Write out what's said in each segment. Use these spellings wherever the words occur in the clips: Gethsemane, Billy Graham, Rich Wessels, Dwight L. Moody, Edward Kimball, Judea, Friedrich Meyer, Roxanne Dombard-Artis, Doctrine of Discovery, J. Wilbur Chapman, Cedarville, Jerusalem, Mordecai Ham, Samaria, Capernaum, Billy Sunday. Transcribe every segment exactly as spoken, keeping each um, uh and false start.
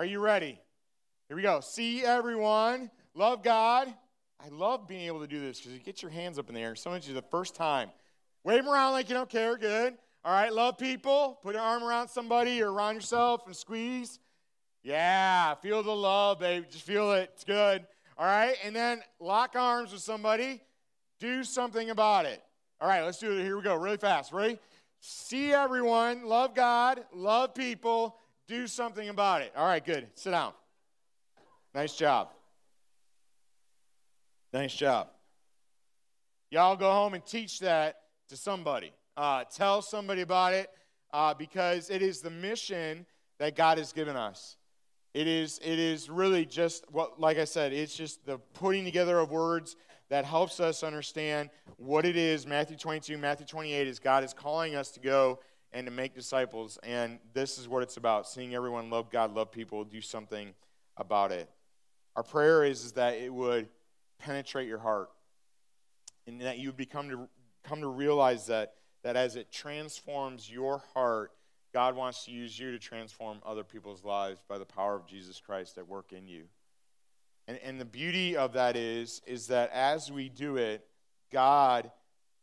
Are you ready? Here we go. See everyone. Love God. I love being able to do this because you get your hands up in the air. Some of you the first time. Wave them around like you don't care. Good. All right. Love people. Put your arm around somebody or around yourself and squeeze. Yeah. Feel the love, babe. Just feel it. It's good. All right. And then lock arms with somebody. Do something about it. All right. Let's do it. Here we go. Really fast. Ready? See everyone. Love God. Love people. Do something about it. All right, good. Sit down. Nice job. Nice job. Y'all go home and teach that to somebody. Uh, tell somebody about it uh, because it is the mission that God has given us. It is, it is really just, what, like I said, it's just the putting together of words that helps us understand what it is. Matthew twenty-two, Matthew twenty-eight is God is calling us to go and to make disciples, and this is what it's about, seeing everyone love God, love people, do something about it. Our prayer is, is that it would penetrate your heart, and that you would become to, come to realize that, that as it transforms your heart, God wants to use you to transform other people's lives by the power of Jesus Christ at work in you. And, and the beauty of that is, is that as we do it, God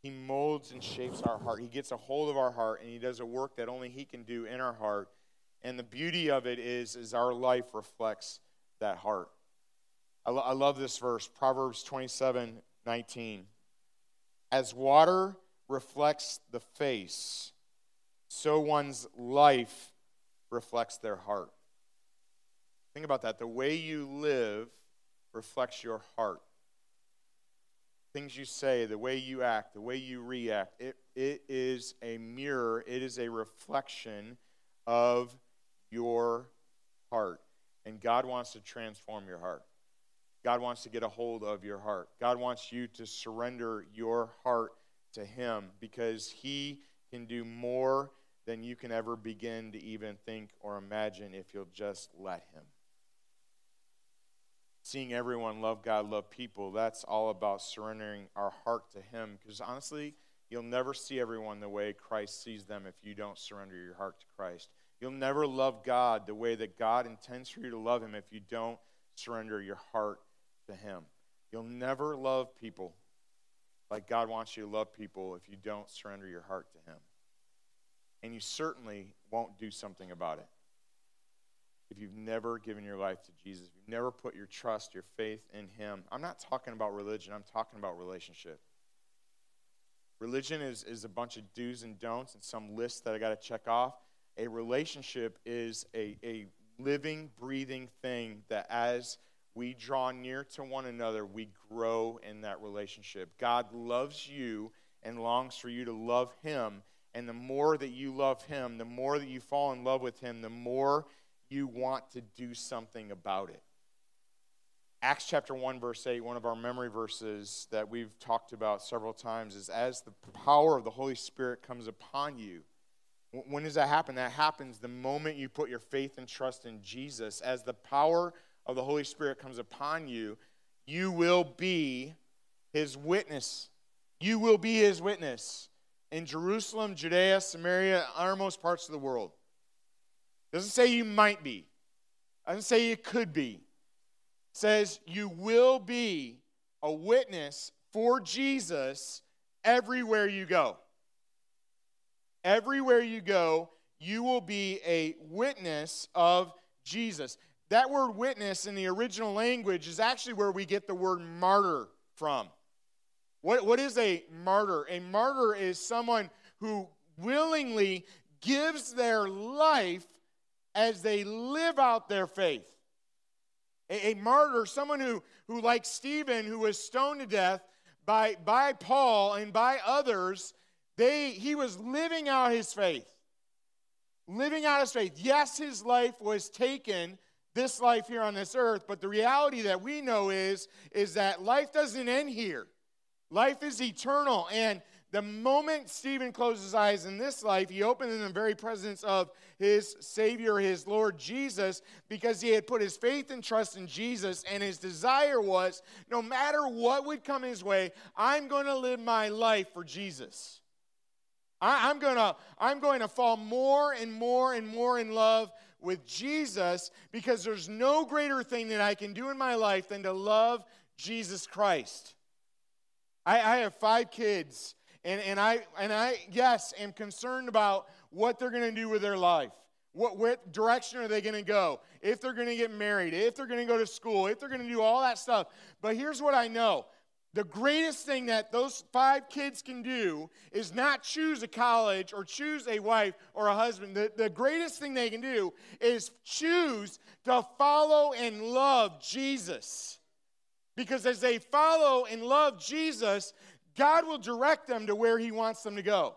He molds and shapes our heart. He gets a hold of our heart, and he does a work that only he can do in our heart. And the beauty of it is, is our life reflects that heart. I, lo- I love this verse, Proverbs twenty-seven nineteen. As water reflects the face, so one's life reflects their heart. Think about that. The way you live reflects your heart. Things you say, the way you act, the way you react, it, it is a mirror, it is a reflection of your heart. And God wants to transform your heart. God wants to get a hold of your heart. God wants you to surrender your heart to him because he can do more than you can ever begin to even think or imagine if you'll just let him. Seeing everyone love God, love people, that's all about surrendering our heart to him. Because honestly, you'll never see everyone the way Christ sees them if you don't surrender your heart to Christ. You'll never love God the way that God intends for you to love him if you don't surrender your heart to him. You'll never love people like God wants you to love people if you don't surrender your heart to him. And you certainly won't do something about it. If you've never given your life to Jesus, if you've never put your trust, your faith in him, I'm not talking about religion, I'm talking about relationship. Religion is, is a bunch of do's and don'ts and some lists that I got to check off. A relationship is a, a living, breathing thing that as we draw near to one another, we grow in that relationship. God loves you and longs for you to love him, and the more that you love him, the more that you fall in love with him, the more you want to do something about it. Acts chapter one, verse eight, one of our memory verses that we've talked about several times is as the power of the Holy Spirit comes upon you. When does that happen? That happens the moment you put your faith and trust in Jesus. As the power of the Holy Spirit comes upon you, you will be his witness. You will be his witness in Jerusalem, Judea, Samaria, uttermost parts of the world. Doesn't say you might be. Doesn't say you could be. Says you will be a witness for Jesus everywhere you go. Everywhere you go, you will be a witness of Jesus. That word witness in the original language is actually where we get the word martyr from. What, what is a martyr? A martyr is someone who willingly gives their life as they live out their faith. A, a martyr, someone who, who, like Stephen, who was stoned to death by, by Paul and by others, they he was living out his faith. Living out his faith. Yes, his life was taken, this life here on this earth, but the reality that we know is, is that life doesn't end here. Life is eternal. And the moment Stephen closed his eyes in this life, he opened in the very presence of his Savior, his Lord Jesus, because he had put his faith and trust in Jesus, and his desire was, no matter what would come his way, I'm going to live my life for Jesus. I, I'm going to, I'm going to fall more and more and more in love with Jesus, because there's no greater thing that I can do in my life than to love Jesus Christ. I, I have five kids, and, and, I, and I, yes, am concerned about what they're going to do with their life. What, what direction are they going to go? If they're going to get married, if they're going to go to school, if they're going to do all that stuff. But here's what I know. The greatest thing that those five kids can do is not choose a college or choose a wife or a husband. The, the greatest thing they can do is choose to follow and love Jesus. Because as they follow and love Jesus, God will direct them to where He wants them to go.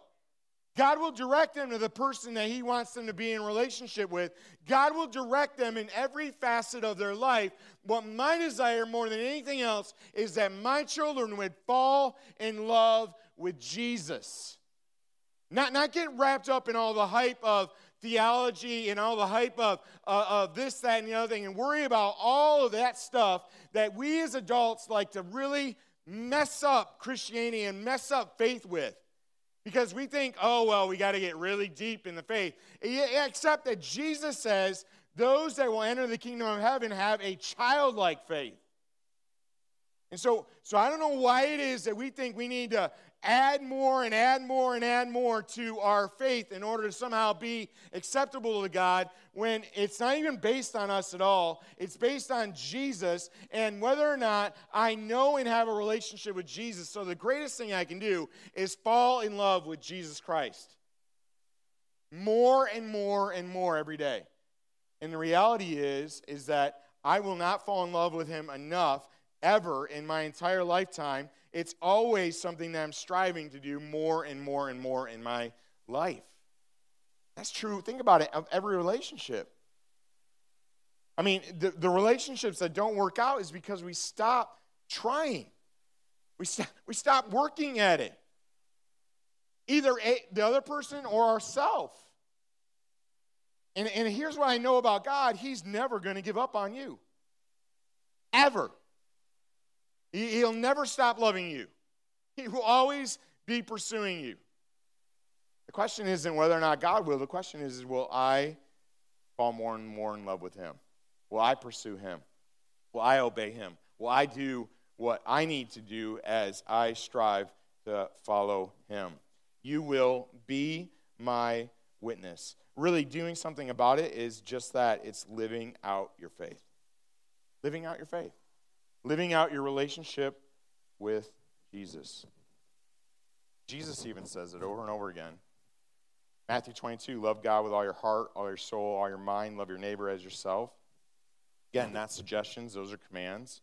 God will direct them to the person that He wants them to be in relationship with. God will direct them in every facet of their life. What my desire more than anything else is that my children would fall in love with Jesus. Not, not get wrapped up in all the hype of theology and all the hype of, uh, of this, that, and the other thing, and worry about all of that stuff that we as adults like to really mess up Christianity and mess up faith with. Because we think, oh, well, we got to get really deep in the faith. Except that Jesus says, those that will enter the kingdom of heaven have a childlike faith. And so, so I don't know why it is that we think we need to add more and add more and add more to our faith in order to somehow be acceptable to God, when it's not even based on us at all. It's based on Jesus and whether or not I know and have a relationship with Jesus. So the greatest thing I can do is fall in love with Jesus Christ more and more and more every day. And the reality is, is that I will not fall in love with Him enough ever in my entire lifetime. It's always something that I'm striving to do more and more and more in my life. That's true. Think about it, of every relationship. I mean, the, the relationships that don't work out is because we stop trying. We, st- we stop working at it. Either a, the other person or ourselves. And, and here's what I know about God. He's never going to give up on you. Ever. He'll never stop loving you. He will always be pursuing you. The question isn't whether or not God will. The question is, will I fall more and more in love with Him? Will I pursue Him? Will I obey Him? Will I do what I need to do as I strive to follow Him? You will be my witness. Really, doing something about it is just that. It's living out your faith. Living out your faith. Living out your relationship with Jesus. Jesus even says it over and over again. Matthew twenty-two, love God with all your heart, all your soul, all your mind. Love your neighbor as yourself. Again, not suggestions. Those are commands.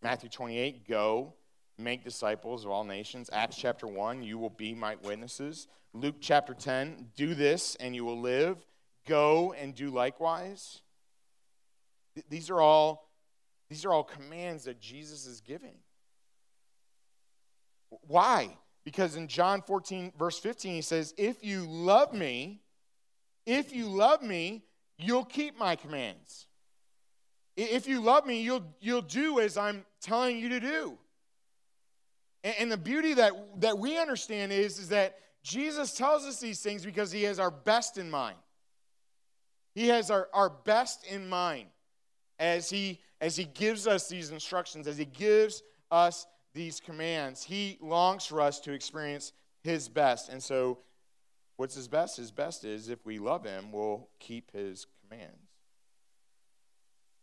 Matthew twenty-eight, go, make disciples of all nations. Acts chapter one, you will be my witnesses. Luke chapter ten, do this and you will live. Go and do likewise. Th- these are all These are all commands that Jesus is giving. Why? Because in John fourteen, verse fifteen, He says, if you love me, if you love me, you'll keep my commands. If you love me, you'll, you'll do as I'm telling you to do. And, and the beauty that, that we understand is, is that Jesus tells us these things because He has our best in mind. He has our, our best in mind as He As he gives us these instructions, as He gives us these commands. He longs for us to experience His best. And so what's His best? His best is, if we love Him, we'll keep His commands.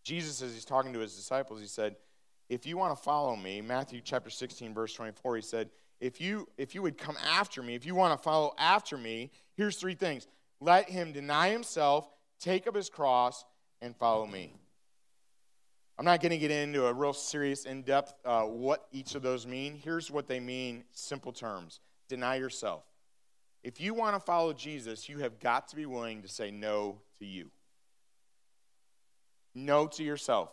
Jesus, as He's talking to His disciples, He said, if you want to follow me, Matthew chapter sixteen, verse twenty-four, He said, if you, if you would come after me, if you want to follow after me, here's three things. Let him deny himself, take up his cross, and follow me. I'm not going to get into a real serious, in-depth uh, what each of those mean. Here's what they mean, simple terms. Deny yourself. If you want to follow Jesus, you have got to be willing to say no to you. No to yourself.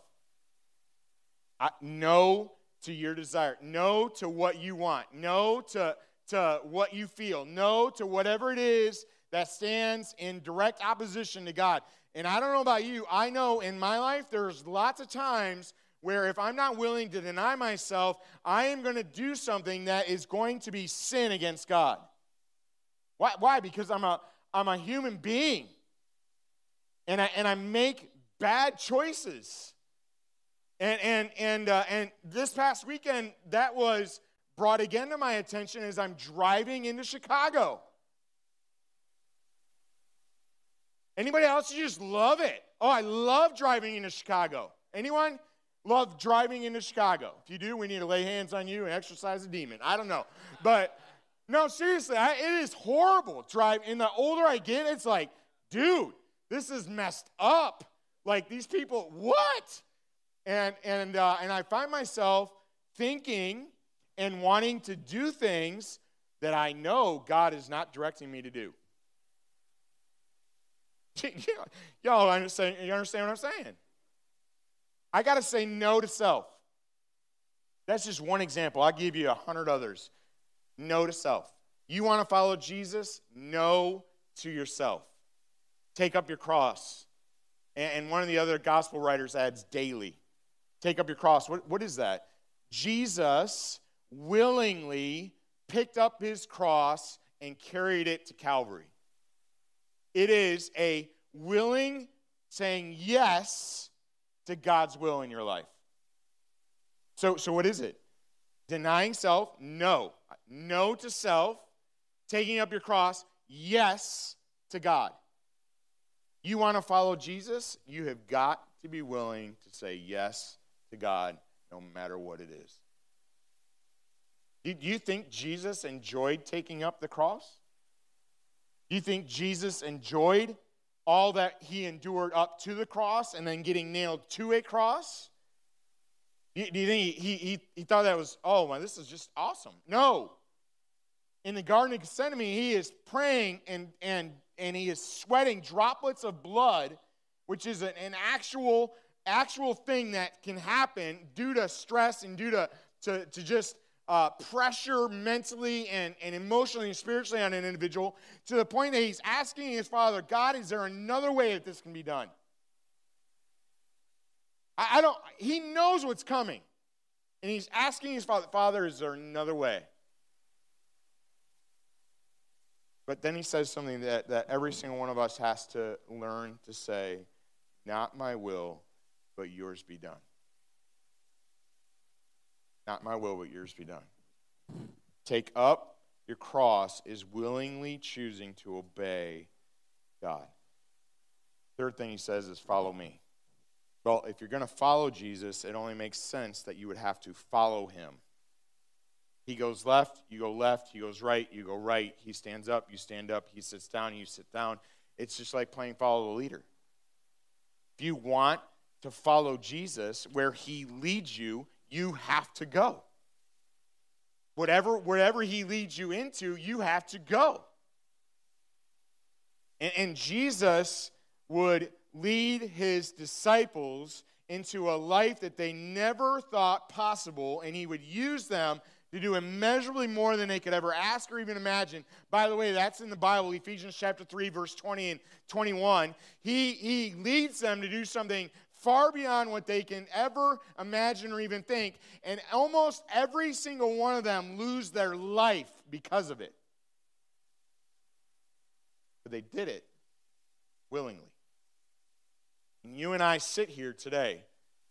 I, no to your desire. No to what you want. No to, to what you feel. No to whatever it is that stands in direct opposition to God. And I don't know about you, I know in my life there's lots of times where if I'm not willing to deny myself, I am going to do something that is going to be sin against God. Why? Why? Because I'm a, I'm a human being. and I and I make bad choices. And and and uh, and this past weekend, that was brought again to my attention as I'm driving into Chicago. Anybody else? You just love it. Oh, I love driving into Chicago. Anyone love driving into Chicago? If you do, we need to lay hands on you and exorcise a demon. I don't know, but no, seriously, I, it is horrible drive. And the older I get, it's like, dude, this is messed up. Like these people, what? And and uh, and I find myself thinking and wanting to do things that I know God is not directing me to do. Y'all understand, you understand what I'm saying? I got to say no to self. That's just one example. I'll give you a hundred others. No to self. You want to follow Jesus? No to yourself. Take up your cross. And one of the other gospel writers adds daily. Take up your cross. What, what is that? Jesus willingly picked up his cross and carried it to Calvary. It is a willing saying yes to God's will in your life. So, so what is it? Denying self, no. No to self. Taking up your cross, yes to God. You want to follow Jesus? You have got to be willing to say yes to God no matter what it is. Do you think Jesus enjoyed taking up the cross? Do you think Jesus enjoyed all that he endured up to the cross and then getting nailed to a cross? Do you think he, he, he thought that was, oh, man, this is just awesome? No. In the Garden of Gethsemane, he is praying and, and, and he is sweating droplets of blood, which is an, an actual, actual thing that can happen due to stress and due to, to, to just uh, pressure mentally and, and emotionally and spiritually on an individual, to the point that he's asking his Father, God, is there another way that this can be done? I don't, he knows what's coming. And he's asking his father, Father, is there another way? But then he says something that, that every single one of us has to learn to say, not my will, but yours be done. Not my will, but yours be done. Take up your cross is willingly choosing to obey God. Third thing he says is follow me. Well, if you're going to follow Jesus, it only makes sense that you would have to follow him. He goes left, you go left, he goes right, you go right. He stands up, you stand up, he sits down, you sit down. It's just like playing follow the leader. If you want to follow Jesus where he leads you, you have to go. Whatever, wherever he leads you into, you have to go. And, and Jesus would lead his disciples into a life that they never thought possible, and he would use them to do immeasurably more than they could ever ask or even imagine. By the way, that's in the Bible, Ephesians chapter three, verse twenty and twenty-one. He, he leads them to do something far beyond what they can ever imagine or even think, and almost every single one of them lose their life because of it. But they did it willingly. And you and I sit here today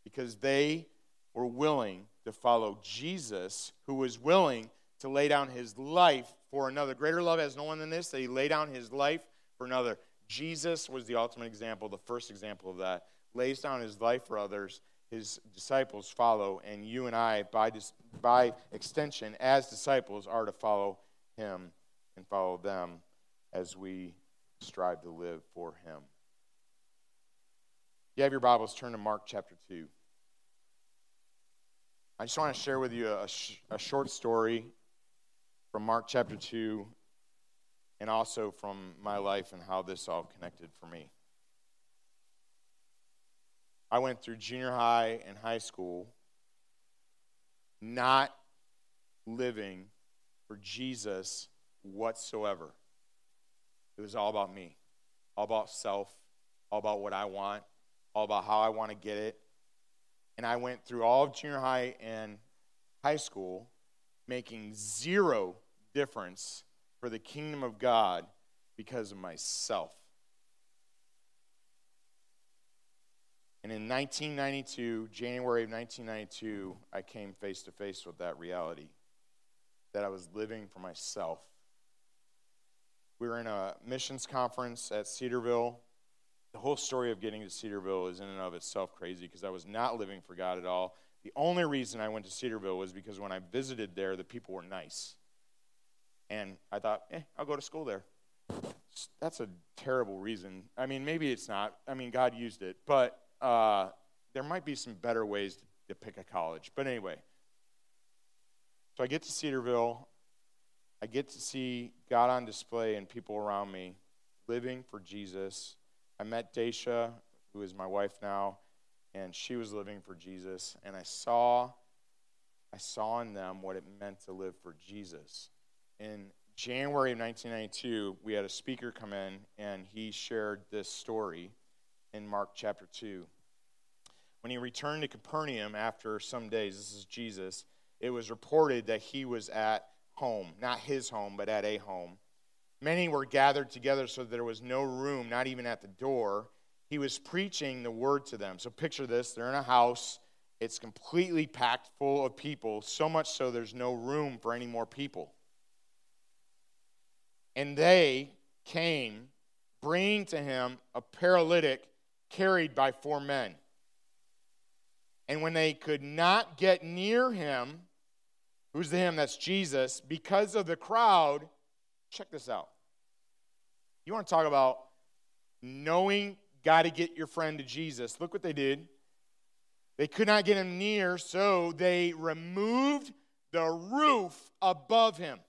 because they were willing to follow Jesus, who was willing to lay down his life for another. Greater love has no one than this, that he lay down his life for another. Jesus was the ultimate example, the first example of that. Lays down his life for others, his disciples follow, and you and I, by, dis- by extension, as disciples, are to follow him and follow them as we strive to live for him. You have your Bibles, turn to Mark chapter two. I just want to share with you a, sh- a short story from Mark chapter two and also from my life and how this all connected for me. I went through junior high and high school not living for Jesus whatsoever. It was all about me, all about self, all about what I want, all about how I want to get it. And I went through all of junior high and high school making zero difference for the kingdom of God because of myself. And in nineteen ninety-two, January of nineteen ninety-two, I came face to face with that reality, that I was living for myself. We were in a missions conference at Cedarville. The whole story of getting to Cedarville is in and of itself crazy because I was not living for God at all. The only reason I went to Cedarville was because when I visited there, the people were nice. And I thought, eh, I'll go to school there. That's a terrible reason. I mean, maybe it's not. I mean, God used it. But uh, there might be some better ways to, to pick a college. But anyway, so I get to Cedarville. I get to see God on display and people around me living for Jesus. I met Daisha, who is my wife now, and she was living for Jesus. And I saw, I saw in them what it meant to live for Jesus. In January of nineteen ninety-two, we had a speaker come in, and he shared this story in Mark chapter two. When he returned to Capernaum after some days, this is Jesus, it was reported that he was at home, not his home, but at a home. Many were gathered together so that there was no room, not even at the door. He was preaching the word to them. So picture this, they're in a house. It's completely packed full of people, so much so there's no room for any more people. And they came, bringing to him a paralytic carried by four men. And when they could not get near him, who's the him? That's Jesus. Because of the crowd, check this out. You want to talk about knowing got to get your friend to Jesus. Look what they did. They could not get him near, so they removed the roof above him.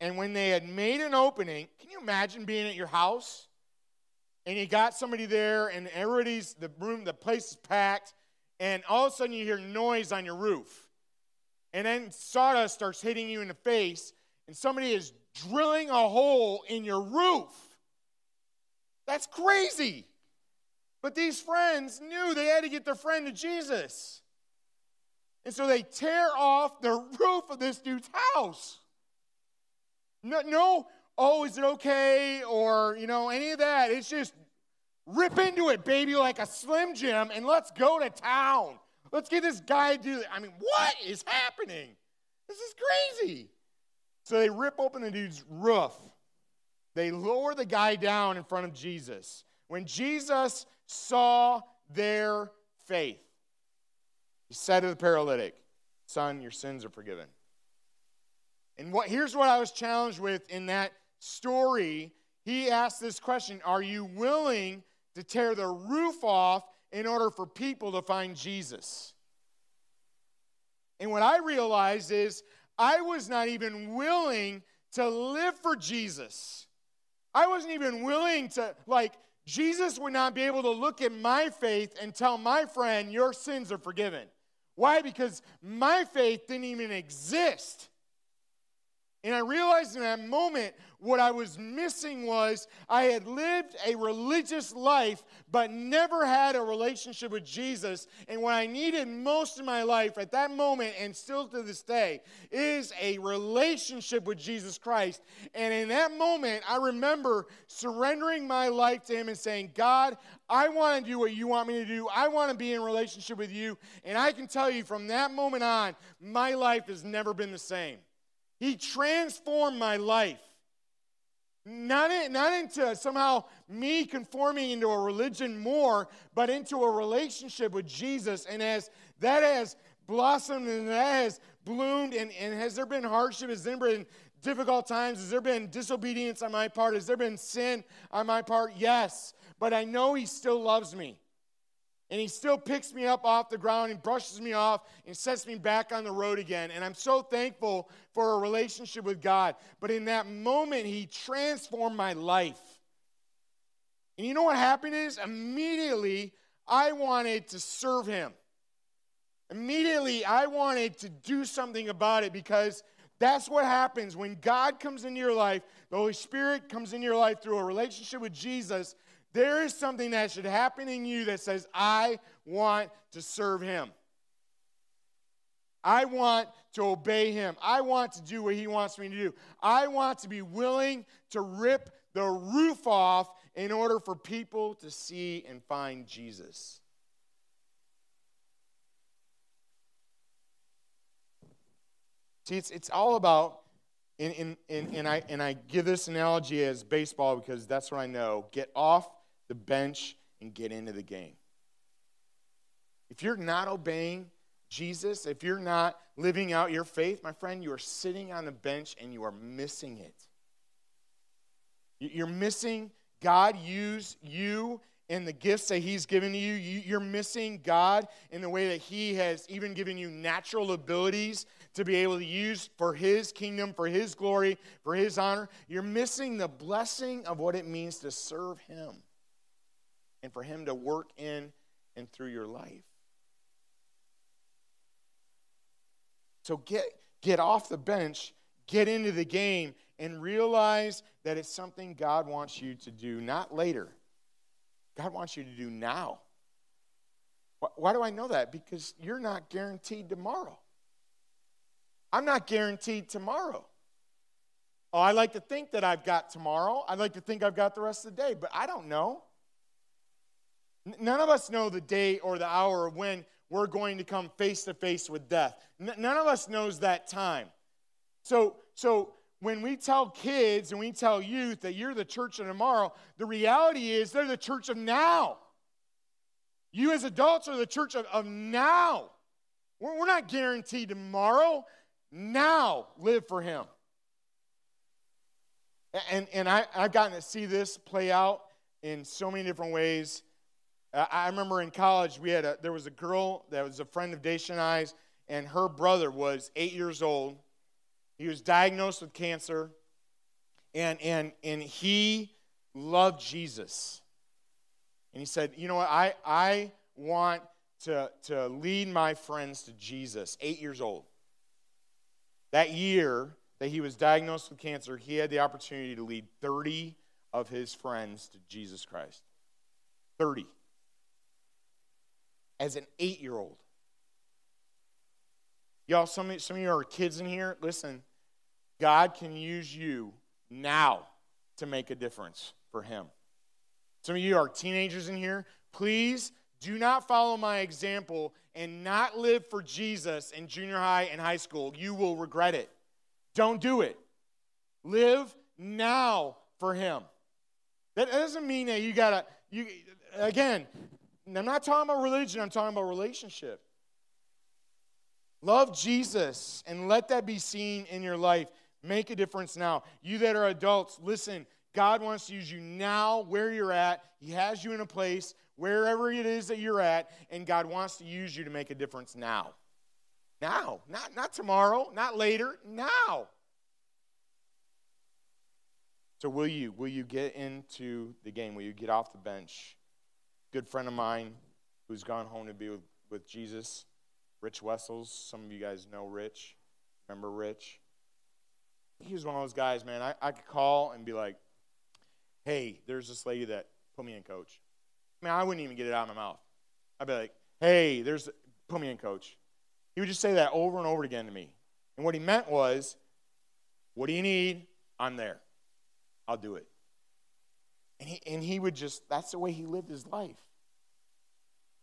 And when they had made an opening, can you imagine being at your house and you got somebody there and everybody's, the room, the place is packed, and all of a sudden you hear noise on your roof. And then sawdust starts hitting you in the face and somebody is drilling a hole in your roof. That's crazy. But these friends knew they had to get their friend to Jesus. And so they tear off the roof of this dude's house. No, no, oh, is it okay, or, you know, any of that. It's just rip into it, baby, like a Slim Jim, and let's go to town. Let's get this guy to do that. I mean, what is happening? This is crazy. So they rip open the dude's roof. They lower the guy down in front of Jesus. When Jesus saw their faith, he said to the paralytic, "Son, your sins are forgiven." And what, here's what I was challenged with in that story. He asked this question, are you willing to tear the roof off in order for people to find Jesus? And what I realized is I was not even willing to live for Jesus. I wasn't even willing to, like, Jesus would not be able to look at my faith and tell my friend, your sins are forgiven. Why? Because my faith didn't even exist. And I realized in that moment what I was missing was I had lived a religious life but never had a relationship with Jesus. And what I needed most in my life at that moment and still to this day is a relationship with Jesus Christ. And in that moment, I remember surrendering my life to him and saying, God, I want to do what you want me to do. I want to be in relationship with you. And I can tell you from that moment on, my life has never been the same. He transformed my life, not, in, not into somehow me conforming into a religion more, but into a relationship with Jesus. And as that has blossomed and that has bloomed, and, and has there been hardship, has there been difficult times, has there been disobedience on my part, has there been sin on my part? Yes, but I know he still loves me. And he still picks me up off the ground and brushes me off and sets me back on the road again. And I'm so thankful for a relationship with God. But in that moment, he transformed my life. And you know what happened is immediately I wanted to serve him. Immediately I wanted to do something about it, because that's what happens when God comes into your life, the Holy Spirit comes into your life through a relationship with Jesus. There is something that should happen in you that says, I want to serve him. I want to obey him. I want to do what he wants me to do. I want to be willing to rip the roof off in order for people to see and find Jesus. See, it's, it's all about, and, and, and, and, I, and I give this analogy as baseball because that's what I know. Get off the bench and get into the game. If you're not obeying Jesus, if you're not living out your faith, my friend, you are sitting on the bench and you are missing it. You're missing God use you and the gifts that he's given to you. You're missing God in the way that he has even given you natural abilities to be able to use for his kingdom, for his glory, for his honor. You're missing the blessing of what it means to serve him and for him to work in and through your life. So get, get off the bench, get into the game, and realize that it's something God wants you to do, not later. God wants you to do now. Why, why do I know that? Because you're not guaranteed tomorrow. I'm not guaranteed tomorrow. Oh, I like to think that I've got tomorrow. I like to think I've got the rest of the day, but I don't know. None of us know the day or the hour when we're going to come face-to-face with death. N- none of us knows that time. So, so when we tell kids and we tell youth that you're the church of tomorrow, the reality is they're the church of now. You as adults are the church of, of now. We're, we're not guaranteed tomorrow. Now, live for him. And, and I, I've gotten to see this play out in so many different ways. I remember in college, we had a, there was a girl that was a friend of Daisha and I's, and her brother was eight years old. He was diagnosed with cancer, and, and, and he loved Jesus. And he said, you know what, I, I want to, to lead my friends to Jesus, eight years old. That year that he was diagnosed with cancer, he had the opportunity to lead thirty of his friends to Jesus Christ. thirty. As an eight-year-old. Y'all, some of, some of you are kids in here. Listen, God can use you now to make a difference for him. Some of you are teenagers in here. Please do not follow my example and not live for Jesus in junior high and high school. You will regret it. Don't do it. Live now for him. That doesn't mean that you gotta, you, again, I'm not talking about religion. I'm talking about relationship. Love Jesus and let that be seen in your life. Make a difference now. You that are adults, listen. God wants to use you now where you're at. He has you in a place, wherever it is that you're at, and God wants to use you to make a difference now. Now. Not, not tomorrow. Not later. Now. So will you? Will you get into the game? Will you get off the bench? Good friend of mine who's gone home to be with, with Jesus, Rich Wessels. Some of you guys know Rich. Remember Rich? He was one of those guys, man. I, I could call and be like, hey, there's this lady that put me in, coach. Man, I wouldn't even get it out of my mouth. I'd be like, hey, there's, put me in, coach. He would just say that over and over again to me. And what he meant was, what do you need? I'm there. I'll do it. And he, and he would just, that's the way he lived his life.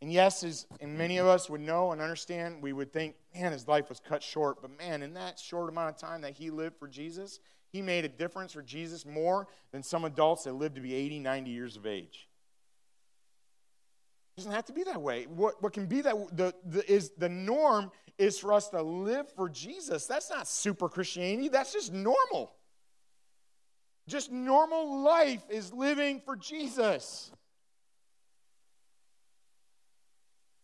And yes, his, and many of us would know and understand, we would think, man, his life was cut short. But man, in that short amount of time that he lived for Jesus, he made a difference for Jesus more than some adults that lived to be eighty, ninety years of age. It doesn't have to be that way. What, what can be that, the, the, is the norm is for us to live for Jesus. That's not super Christianity. That's just normal. Just normal life is living for Jesus.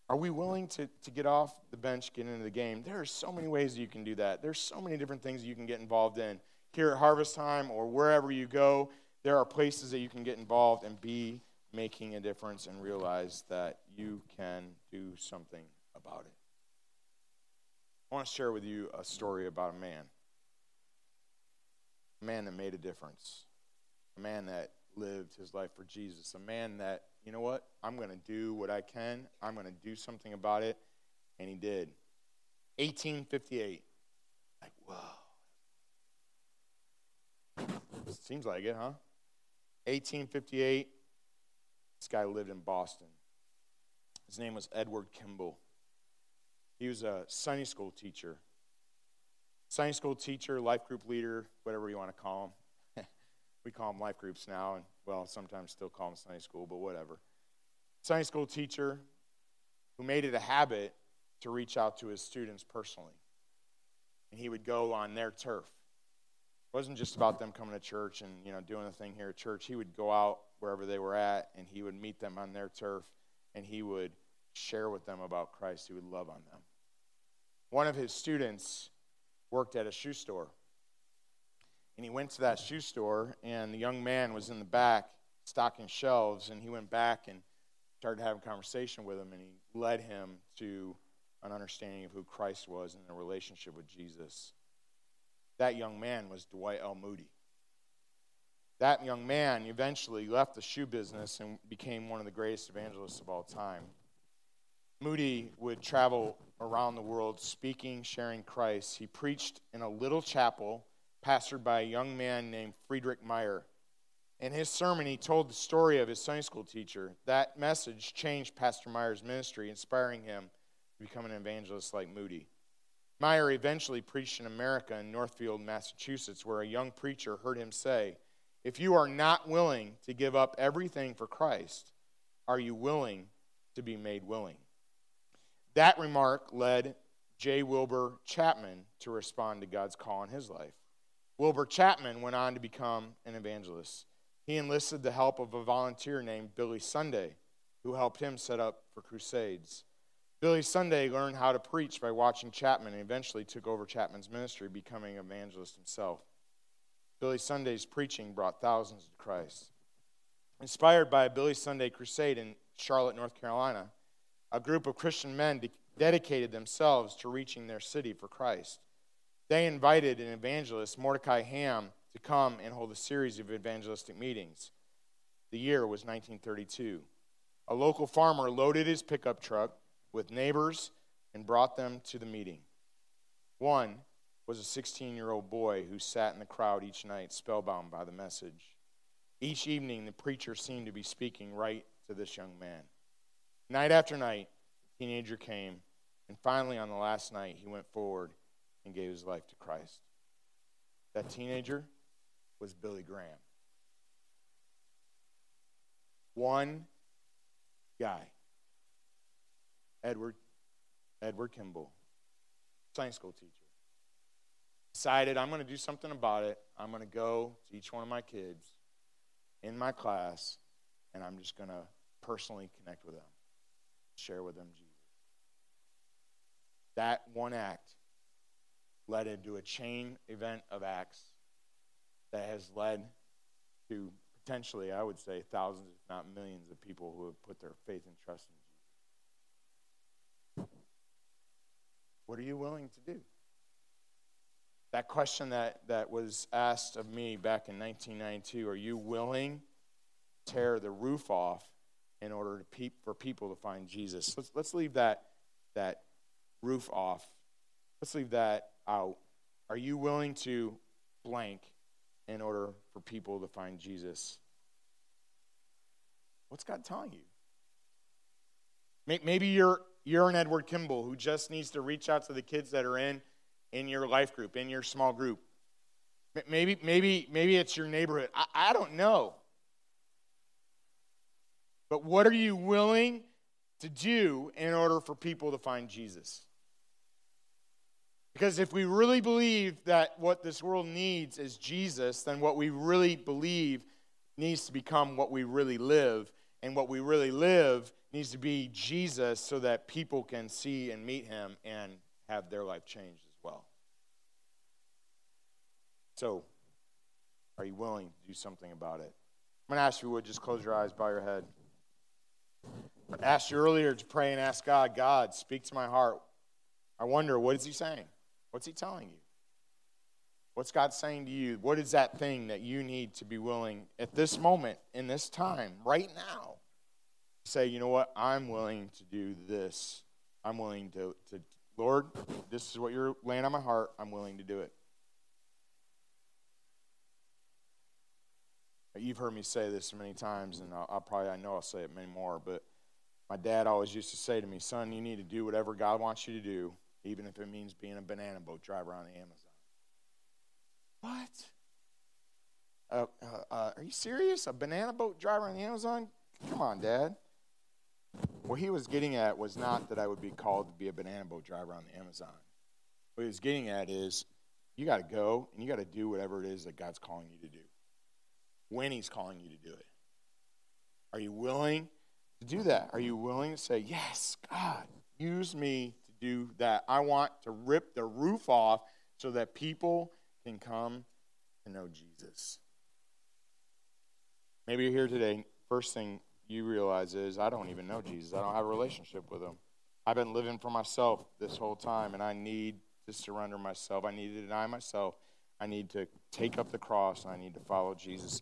Are we willing to, to get off the bench, get into the game? There are so many ways you can do that. There's so many different things you can get involved in. Here at Harvest Time or wherever you go, there are places that you can get involved and be making a difference and realize that you can do something about it. I want to share with you a story about a man. A man that made a difference, a man that lived his life for Jesus, a man that, you know what, I'm going to do what I can, I'm going to do something about it, and he did. eighteen fifty-eight, like, whoa. Seems like it, huh? eighteen fifty-eight, This guy lived in Boston. His name was Edward Kimball. He was a Sunday school teacher. Sunday school teacher, life group leader, whatever you want to call him. We call them life groups now, and, well, sometimes still call them Sunday school, but whatever. Sunday school teacher who made it a habit to reach out to his students personally. And he would go on their turf. It wasn't just about them coming to church and, you know, doing the thing here at church. He would go out wherever they were at, and he would meet them on their turf, and he would share with them about Christ. He would love on them. One of his students worked at a shoe store, and he went to that shoe store, and the young man was in the back stocking shelves, and he went back and started having a conversation with him, and he led him to an understanding of who Christ was and a relationship with Jesus. That young man was Dwight L. Moody. That young man eventually left the shoe business and became one of the greatest evangelists of all time. Moody would travel around the world speaking, sharing Christ. He preached in a little chapel pastored by a young man named Friedrich Meyer. In his sermon, he told the story of his Sunday school teacher. That message changed Pastor Meyer's ministry, inspiring him to become an evangelist like Moody. Meyer eventually preached in America in Northfield, Massachusetts, where a young preacher heard him say, "If you are not willing to give up everything for Christ, are you willing to be made willing?" That remark led J. Wilbur Chapman to respond to God's call in his life. Wilbur Chapman went on to become an evangelist. He enlisted the help of a volunteer named Billy Sunday, who helped him set up for crusades. Billy Sunday learned how to preach by watching Chapman and eventually took over Chapman's ministry, becoming an evangelist himself. Billy Sunday's preaching brought thousands to Christ. Inspired by a Billy Sunday crusade in Charlotte, North Carolina, a group of Christian men de- dedicated themselves to reaching their city for Christ. They invited an evangelist, Mordecai Ham, to come and hold a series of evangelistic meetings. The year was nineteen thirty-two. A local farmer loaded his pickup truck with neighbors and brought them to the meeting. One was a sixteen-year-old boy who sat in the crowd each night, spellbound by the message. Each evening, the preacher seemed to be speaking right to this young man. Night after night, the teenager came, and finally on the last night, he went forward and gave his life to Christ. That teenager was Billy Graham. One guy, Edward, Edward Kimball, Sunday school teacher, decided, I'm going to do something about it. I'm going to go to each one of my kids in my class, and I'm just going to personally connect with them, share with them Jesus. That one act led into a chain event of acts that has led to potentially, I would say, thousands, if not millions, of people who have put their faith and trust in Jesus. What are you willing to do? That question that, that was asked of me back in nineteen ninety-two, are you willing to tear the roof off in order to pe- for people to find Jesus? Let's, let's leave that, that roof off. Let's leave that out. Are you willing to blank in order for people to find Jesus? What's God telling you? Maybe you're you're an Edward Kimball who just needs to reach out to the kids that are in in your life group, in your small group. Maybe maybe maybe it's your neighborhood. I, I don't know. But what are you willing to do in order for people to find Jesus? Because if we really believe that what this world needs is Jesus, then what we really believe needs to become what we really live. And what we really live needs to be Jesus so that people can see and meet him and have their life changed as well. So, are you willing to do something about it? I'm going to ask you would just close your eyes, bow your head. I asked you earlier to pray and ask God, God, speak to my heart. I wonder, what is he saying? What's he telling you? What's God saying to you? What is that thing that you need to be willing at this moment, in this time, right now, to say, you know what, I'm willing to do this. I'm willing to, to, Lord, this is what you're laying on my heart. I'm willing to do it. You've heard me say this many times, and I'll, I'll probably, I know I'll say it many more, but my dad always used to say to me, son, you need to do whatever God wants you to do, even if it means being a banana boat driver on the Amazon. What? Uh, uh, uh, are you serious? A banana boat driver on the Amazon? Come on, Dad. What he was getting at was not that I would be called to be a banana boat driver on the Amazon. What he was getting at is, you got to go, and you got to do whatever it is that God's calling you to do, when he's calling you to do it. Are you willing to do that? Are you willing to say, yes, God, use me to do that? I want to rip the roof off so that people can come to know Jesus. Maybe you're here today, first thing you realize is, I don't even know Jesus. I don't have a relationship with him. I've been living for myself this whole time, and I need to surrender myself. I need to deny myself. I need to take up the cross, and I need to follow Jesus.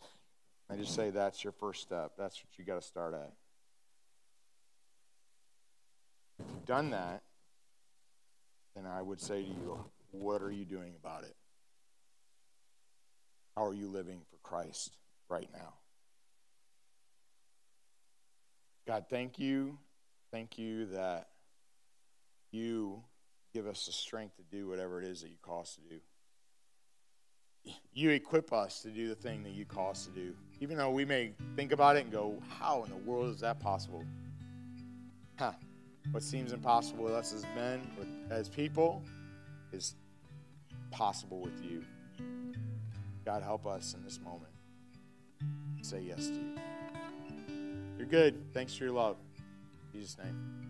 I just say that's your first step. That's what you got to start at. If you've done that, then I would say to you, what are you doing about it? How are you living for Christ right now? God, thank you. Thank you that you give us the strength to do whatever it is that you call us to do. You equip us to do the thing that you call us to do. Even though we may think about it and go, how in the world is that possible? Huh. What seems impossible with us as men, with, as people, is possible with you. God, help us in this moment. Say yes to you. You're good. Thanks for your love. In Jesus' name.